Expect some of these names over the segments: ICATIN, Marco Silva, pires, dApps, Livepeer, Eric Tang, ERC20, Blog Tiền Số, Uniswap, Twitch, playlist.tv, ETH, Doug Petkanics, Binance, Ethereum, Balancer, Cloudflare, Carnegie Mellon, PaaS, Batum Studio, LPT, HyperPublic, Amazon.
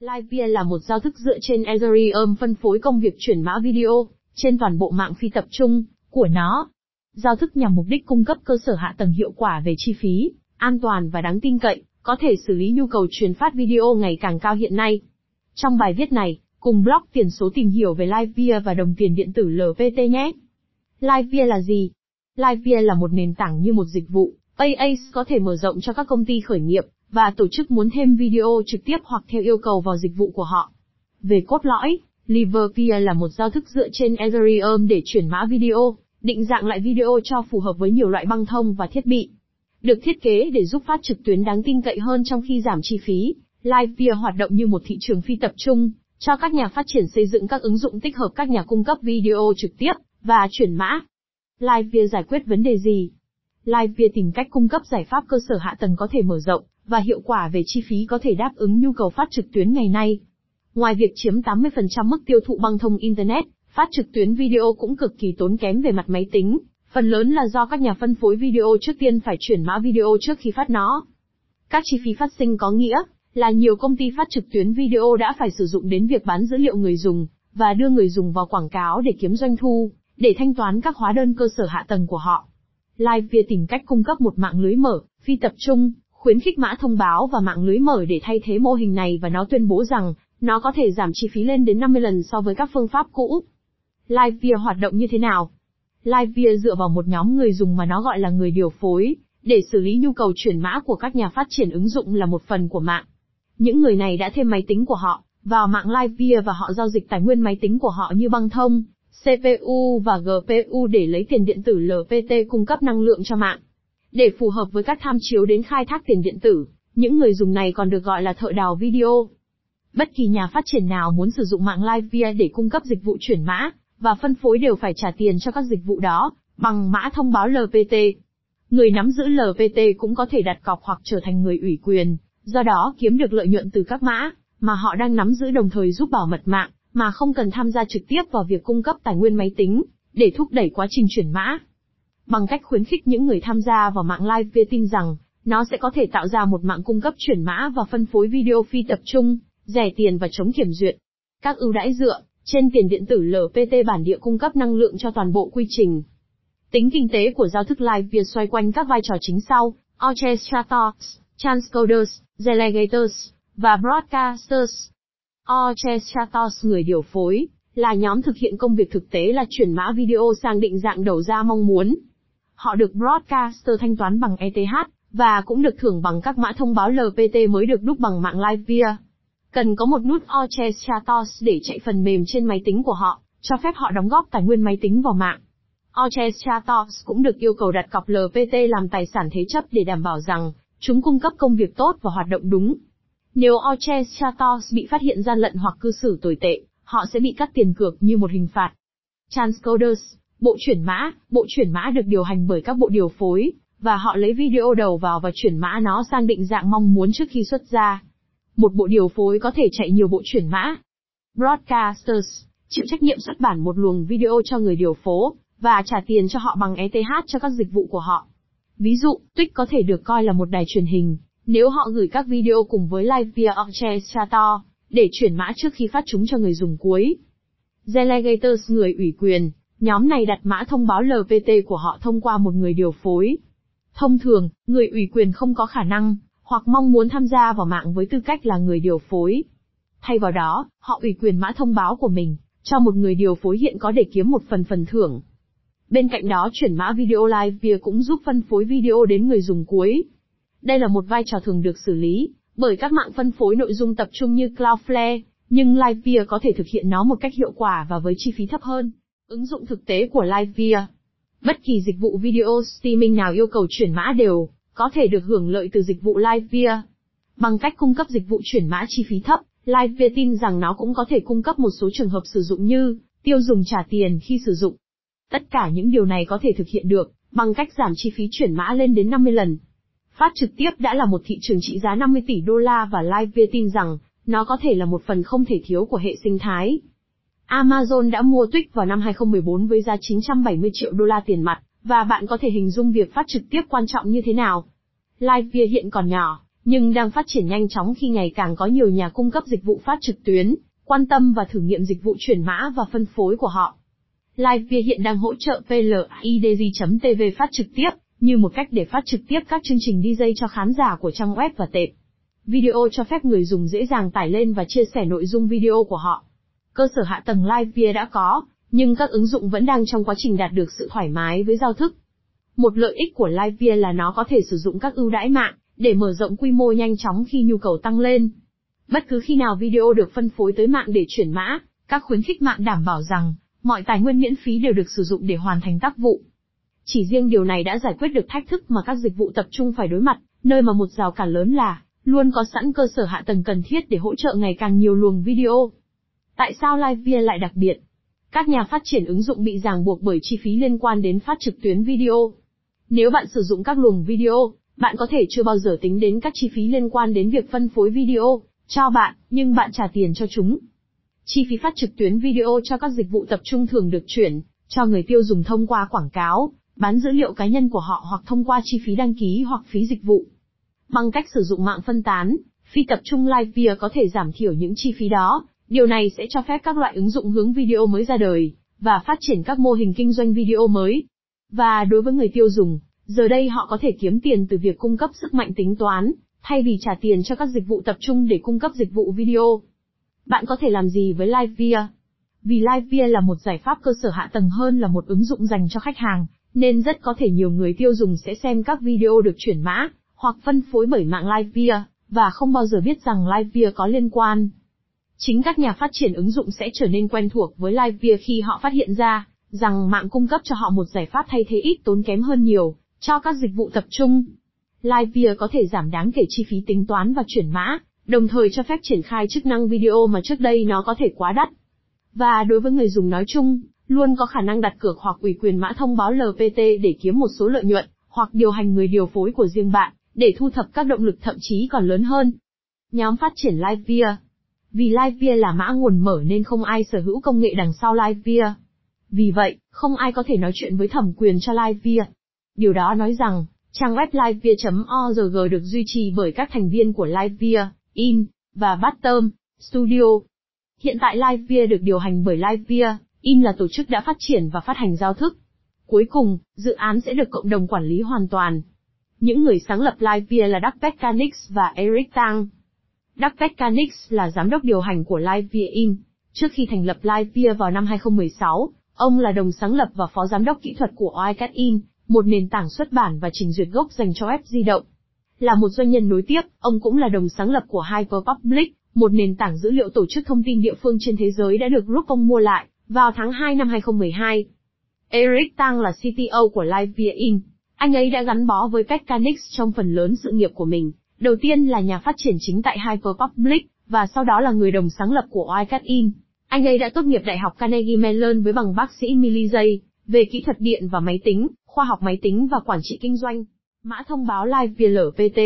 Livepeer là một giao thức dựa trên Ethereum phân phối công việc chuyển mã video trên toàn bộ mạng phi tập trung của nó. Giao thức nhằm mục đích cung cấp cơ sở hạ tầng hiệu quả về chi phí, an toàn và đáng tin cậy, có thể xử lý nhu cầu truyền phát video ngày càng cao hiện nay. Trong bài viết này, cùng Blog Tiền Số tìm hiểu về Livepeer và đồng tiền điện tử LPT nhé. Livepeer là gì? Livepeer là một nền tảng như một dịch vụ, PaaS có thể mở rộng cho các công ty khởi nghiệp và tổ chức muốn thêm video trực tiếp hoặc theo yêu cầu vào dịch vụ của họ. Về cốt lõi, Livepeer là một giao thức dựa trên Ethereum để chuyển mã video, định dạng lại video cho phù hợp với nhiều loại băng thông và thiết bị. Được thiết kế để giúp phát trực tuyến đáng tin cậy hơn trong khi giảm chi phí, Livepeer hoạt động như một thị trường phi tập trung cho các nhà phát triển xây dựng các ứng dụng tích hợp các nhà cung cấp video trực tiếp và chuyển mã. Livepeer giải quyết vấn đề gì? Livepeer tìm cách cung cấp giải pháp cơ sở hạ tầng có thể mở rộng và hiệu quả về chi phí có thể đáp ứng nhu cầu phát trực tuyến ngày nay. Ngoài việc chiếm 80% mức tiêu thụ băng thông Internet, phát trực tuyến video cũng cực kỳ tốn kém về mặt máy tính, phần lớn là do các nhà phân phối video trước tiên phải chuyển mã video trước khi phát nó. Các chi phí phát sinh có nghĩa là nhiều công ty phát trực tuyến video đã phải sử dụng đến việc bán dữ liệu người dùng và đưa người dùng vào quảng cáo để kiếm doanh thu, để thanh toán các hóa đơn cơ sở hạ tầng của họ. Livepeer tìm cách cung cấp một mạng lưới mở, phi tập trung, khuyến khích mã thông báo và mạng lưới mở để thay thế mô hình này và nó tuyên bố rằng nó có thể giảm chi phí lên đến 50 lần so với các phương pháp cũ. Livepeer hoạt động như thế nào? Livepeer dựa vào một nhóm người dùng mà nó gọi là người điều phối, để xử lý nhu cầu chuyển mã của các nhà phát triển ứng dụng là một phần của mạng. Những người này đã thêm máy tính của họ vào mạng Livepeer và họ giao dịch tài nguyên máy tính của họ như băng thông, CPU và GPU để lấy tiền điện tử LPT cung cấp năng lượng cho mạng. Để phù hợp với các tham chiếu đến khai thác tiền điện tử, những người dùng này còn được gọi là thợ đào video. Bất kỳ nhà phát triển nào muốn sử dụng mạng Livepeer để cung cấp dịch vụ chuyển mã và phân phối đều phải trả tiền cho các dịch vụ đó bằng mã thông báo LPT. Người nắm giữ LPT cũng có thể đặt cọc hoặc trở thành người ủy quyền, do đó kiếm được lợi nhuận từ các mã mà họ đang nắm giữ, đồng thời giúp bảo mật mạng mà không cần tham gia trực tiếp vào việc cung cấp tài nguyên máy tính để thúc đẩy quá trình chuyển mã. Bằng cách khuyến khích những người tham gia vào mạng Livepeer tin rằng nó sẽ có thể tạo ra một mạng cung cấp chuyển mã và phân phối video phi tập trung, rẻ tiền và chống kiểm duyệt. Các ưu đãi dựa trên tiền điện tử LPT bản địa cung cấp năng lượng cho toàn bộ quy trình. Tính kinh tế của giao thức Livepeer xoay quanh các vai trò chính sau: orchestrators, transcoders, delegators và broadcasters. Orchestrators, người điều phối, là nhóm thực hiện công việc thực tế là chuyển mã video sang định dạng đầu ra mong muốn. Họ được broadcaster thanh toán bằng ETH, và cũng được thưởng bằng các mã thông báo LPT mới được đúc bằng mạng Livepeer. Cần có một nút Orchestrators để chạy phần mềm trên máy tính của họ, cho phép họ đóng góp tài nguyên máy tính vào mạng. Orchestrators cũng được yêu cầu đặt cọc LPT làm tài sản thế chấp để đảm bảo rằng chúng cung cấp công việc tốt và hoạt động đúng. Nếu Orchestrators bị phát hiện gian lận hoặc cư xử tồi tệ, họ sẽ bị cắt tiền cược như một hình phạt. Transcoders, bộ chuyển mã được điều hành bởi các bộ điều phối, và họ lấy video đầu vào và chuyển mã nó sang định dạng mong muốn trước khi xuất ra. Một bộ điều phối có thể chạy nhiều bộ chuyển mã. Broadcasters, chịu trách nhiệm xuất bản một luồng video cho người điều phối, và trả tiền cho họ bằng ETH cho các dịch vụ của họ. Ví dụ, Twitch có thể được coi là một đài truyền hình, nếu họ gửi các video cùng với Livepeer Orchestrator, để chuyển mã trước khi phát chúng cho người dùng cuối. Delegators, người ủy quyền, nhóm này đặt mã thông báo LPT của họ thông qua một người điều phối. Thông thường, người ủy quyền không có khả năng, hoặc mong muốn tham gia vào mạng với tư cách là người điều phối. Thay vào đó, họ ủy quyền mã thông báo của mình cho một người điều phối hiện có để kiếm một phần thưởng. Bên cạnh đó, chuyển mã video Livepeer cũng giúp phân phối video đến người dùng cuối. Đây là một vai trò thường được xử lý bởi các mạng phân phối nội dung tập trung như Cloudflare, nhưng Livepeer có thể thực hiện nó một cách hiệu quả và với chi phí thấp hơn. Ứng dụng thực tế của Livepeer. Bất kỳ dịch vụ video streaming nào yêu cầu chuyển mã đều có thể được hưởng lợi từ dịch vụ Livepeer. Bằng cách cung cấp dịch vụ chuyển mã chi phí thấp, Livepeer tin rằng nó cũng có thể cung cấp một số trường hợp sử dụng như tiêu dùng trả tiền khi sử dụng. Tất cả những điều này có thể thực hiện được bằng cách giảm chi phí chuyển mã lên đến 50 lần. Phát trực tiếp đã là một thị trường trị giá 50 tỷ đô la và Livepeer tin rằng nó có thể là một phần không thể thiếu của hệ sinh thái. Amazon đã mua Twitch vào năm 2014 với giá 970 triệu đô la tiền mặt, và bạn có thể hình dung việc phát trực tiếp quan trọng như thế nào. Livepeer hiện còn nhỏ, nhưng đang phát triển nhanh chóng khi ngày càng có nhiều nhà cung cấp dịch vụ phát trực tuyến, quan tâm và thử nghiệm dịch vụ chuyển mã và phân phối của họ. Livepeer hiện đang hỗ trợ playlist.tv phát trực tiếp, như một cách để phát trực tiếp các chương trình DJ cho khán giả của trang web và tệp video, cho phép người dùng dễ dàng tải lên và chia sẻ nội dung video của họ. Cơ sở hạ tầng Livepeer đã có, nhưng các ứng dụng vẫn đang trong quá trình đạt được sự thoải mái với giao thức. Một lợi ích của Livepeer là nó có thể sử dụng các ưu đãi mạng để mở rộng quy mô nhanh chóng khi nhu cầu tăng lên. Bất cứ khi nào video được phân phối tới mạng để chuyển mã, các khuyến khích mạng đảm bảo rằng mọi tài nguyên miễn phí đều được sử dụng để hoàn thành tác vụ. Chỉ riêng điều này đã giải quyết được thách thức mà các dịch vụ tập trung phải đối mặt, nơi mà một rào cản lớn là luôn có sẵn cơ sở hạ tầng cần thiết để hỗ trợ ngày càng nhiều luồng video. Tại sao Livepeer lại đặc biệt? Các nhà phát triển ứng dụng bị ràng buộc bởi chi phí liên quan đến phát trực tuyến video. Nếu bạn sử dụng các luồng video, bạn có thể chưa bao giờ tính đến các chi phí liên quan đến việc phân phối video cho bạn, nhưng bạn trả tiền cho chúng. Chi phí phát trực tuyến video cho các dịch vụ tập trung thường được chuyển cho người tiêu dùng thông qua quảng cáo, bán dữ liệu cá nhân của họ hoặc thông qua chi phí đăng ký hoặc phí dịch vụ. Bằng cách sử dụng mạng phân tán, phi tập trung, Livepeer có thể giảm thiểu những chi phí đó. Điều này sẽ cho phép các loại ứng dụng hướng video mới ra đời và phát triển các mô hình kinh doanh video mới. Và đối với người tiêu dùng, giờ đây họ có thể kiếm tiền từ việc cung cấp sức mạnh tính toán thay vì trả tiền cho các dịch vụ tập trung để cung cấp dịch vụ video. Bạn có thể làm gì với Livepeer? Vì Livepeer là một giải pháp cơ sở hạ tầng hơn là một ứng dụng dành cho khách hàng, nên rất có thể nhiều người tiêu dùng sẽ xem các video được chuyển mã hoặc phân phối bởi mạng Livepeer và không bao giờ biết rằng Livepeer có liên quan. Chính các nhà phát triển ứng dụng sẽ trở nên quen thuộc với Livepeer khi họ phát hiện ra rằng mạng cung cấp cho họ một giải pháp thay thế ít tốn kém hơn nhiều cho các dịch vụ tập trung. Livepeer có thể giảm đáng kể chi phí tính toán và chuyển mã, đồng thời cho phép triển khai chức năng video mà trước đây nó có thể quá đắt. Và đối với người dùng nói chung, luôn có khả năng đặt cược hoặc ủy quyền mã thông báo LPT để kiếm một số lợi nhuận, hoặc điều hành người điều phối của riêng bạn để thu thập các động lực thậm chí còn lớn hơn. Nhóm phát triển Livepeer. Vì Livepeer là mã nguồn mở nên không ai sở hữu công nghệ đằng sau Livepeer. Vì vậy, không ai có thể nói chuyện với thẩm quyền cho Livepeer. Điều đó nói rằng, trang web livepeer.org được duy trì bởi các thành viên của Livepeer, In, và Batum Studio. Hiện tại Livepeer được điều hành bởi Livepeer, In là tổ chức đã phát triển và phát hành giao thức. Cuối cùng, dự án sẽ được cộng đồng quản lý hoàn toàn. Những người sáng lập Livepeer là Doug Petkanics và Eric Tang. Doug Petkanics là giám đốc điều hành của Livepeer In. Trước khi thành lập Livepeer vào năm 2016, ông là đồng sáng lập và phó giám đốc kỹ thuật của ICATIN, một nền tảng xuất bản và trình duyệt gốc dành cho web di động. Là một doanh nhân nối tiếp, ông cũng là đồng sáng lập của HyperPublic, một nền tảng dữ liệu tổ chức thông tin địa phương trên thế giới đã được group ông mua lại vào tháng 2 năm 2012. Eric Tang là CTO của Livepeer In. Anh ấy đã gắn bó với Petkanics trong phần lớn sự nghiệp của mình, đầu tiên là nhà phát triển chính tại HyperPublic, và sau đó là người đồng sáng lập của ICATIN. Anh ấy đã tốt nghiệp Đại học Carnegie Mellon với bằng bác sĩ Milley về kỹ thuật điện và máy tính, khoa học máy tính và quản trị kinh doanh. Mã thông báo Livepeer LPT.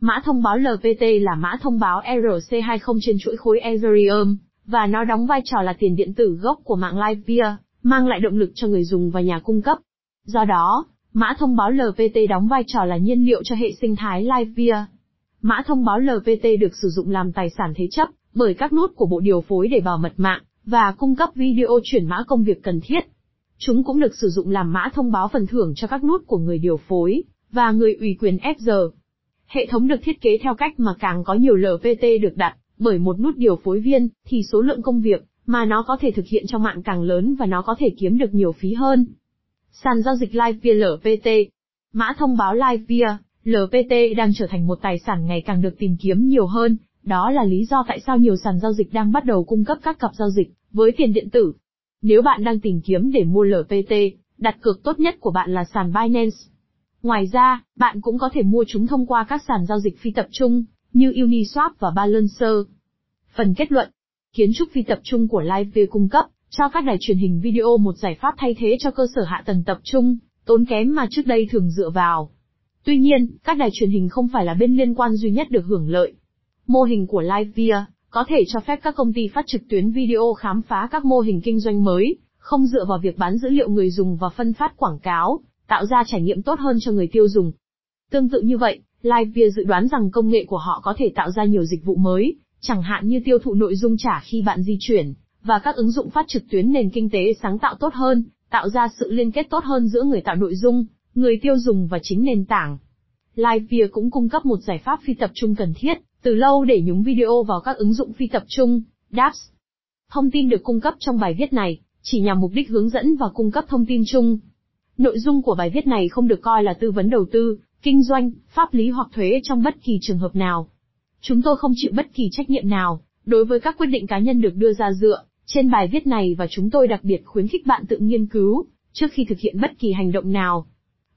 Mã thông báo LPT là mã thông báo ERC20 trên chuỗi khối Ethereum, và nó đóng vai trò là tiền điện tử gốc của mạng Livepeer, mang lại động lực cho người dùng và nhà cung cấp. Do đó, mã thông báo LPT đóng vai trò là nhiên liệu cho hệ sinh thái Livepeer. Mã thông báo LPT được sử dụng làm tài sản thế chấp bởi các nút của bộ điều phối để bảo mật mạng và cung cấp video chuyển mã công việc cần thiết. Chúng cũng được sử dụng làm mã thông báo phần thưởng cho các nút của người điều phối và người ủy quyền FG. Hệ thống được thiết kế theo cách mà càng có nhiều LPT được đặt bởi một nút điều phối viên thì số lượng công việc mà nó có thể thực hiện trong mạng càng lớn và nó có thể kiếm được nhiều phí hơn. Sàn giao dịch Livepeer LPT. Mã thông báo Livepeer LPT đang trở thành một tài sản ngày càng được tìm kiếm nhiều hơn, đó là lý do tại sao nhiều sàn giao dịch đang bắt đầu cung cấp các cặp giao dịch với tiền điện tử. Nếu bạn đang tìm kiếm để mua LPT, đặt cược tốt nhất của bạn là sàn Binance. Ngoài ra, bạn cũng có thể mua chúng thông qua các sàn giao dịch phi tập trung, như Uniswap và Balancer. Phần kết luận. Kiến trúc phi tập trung của Livepeer cung cấp cho các đài truyền hình video một giải pháp thay thế cho cơ sở hạ tầng tập trung, tốn kém mà trước đây thường dựa vào. Tuy nhiên, các đài truyền hình không phải là bên liên quan duy nhất được hưởng lợi. Mô hình của Livepeer có thể cho phép các công ty phát trực tuyến video khám phá các mô hình kinh doanh mới, không dựa vào việc bán dữ liệu người dùng và phân phát quảng cáo, tạo ra trải nghiệm tốt hơn cho người tiêu dùng. Tương tự như vậy, Livepeer dự đoán rằng công nghệ của họ có thể tạo ra nhiều dịch vụ mới, chẳng hạn như tiêu thụ nội dung trả khi bạn di chuyển, và các ứng dụng phát trực tuyến nền kinh tế sáng tạo tốt hơn, tạo ra sự liên kết tốt hơn giữa người tạo nội dung, người tiêu dùng và chính nền tảng. Livepeer cũng cung cấp một giải pháp phi tập trung cần thiết, từ lâu để nhúng video vào các ứng dụng phi tập trung, dApps. Thông tin được cung cấp trong bài viết này, chỉ nhằm mục đích hướng dẫn và cung cấp thông tin chung. Nội dung của bài viết này không được coi là tư vấn đầu tư, kinh doanh, pháp lý hoặc thuế trong bất kỳ trường hợp nào. Chúng tôi không chịu bất kỳ trách nhiệm nào đối với các quyết định cá nhân được đưa ra dựa trên bài viết này và chúng tôi đặc biệt khuyến khích bạn tự nghiên cứu trước khi thực hiện bất kỳ hành động nào.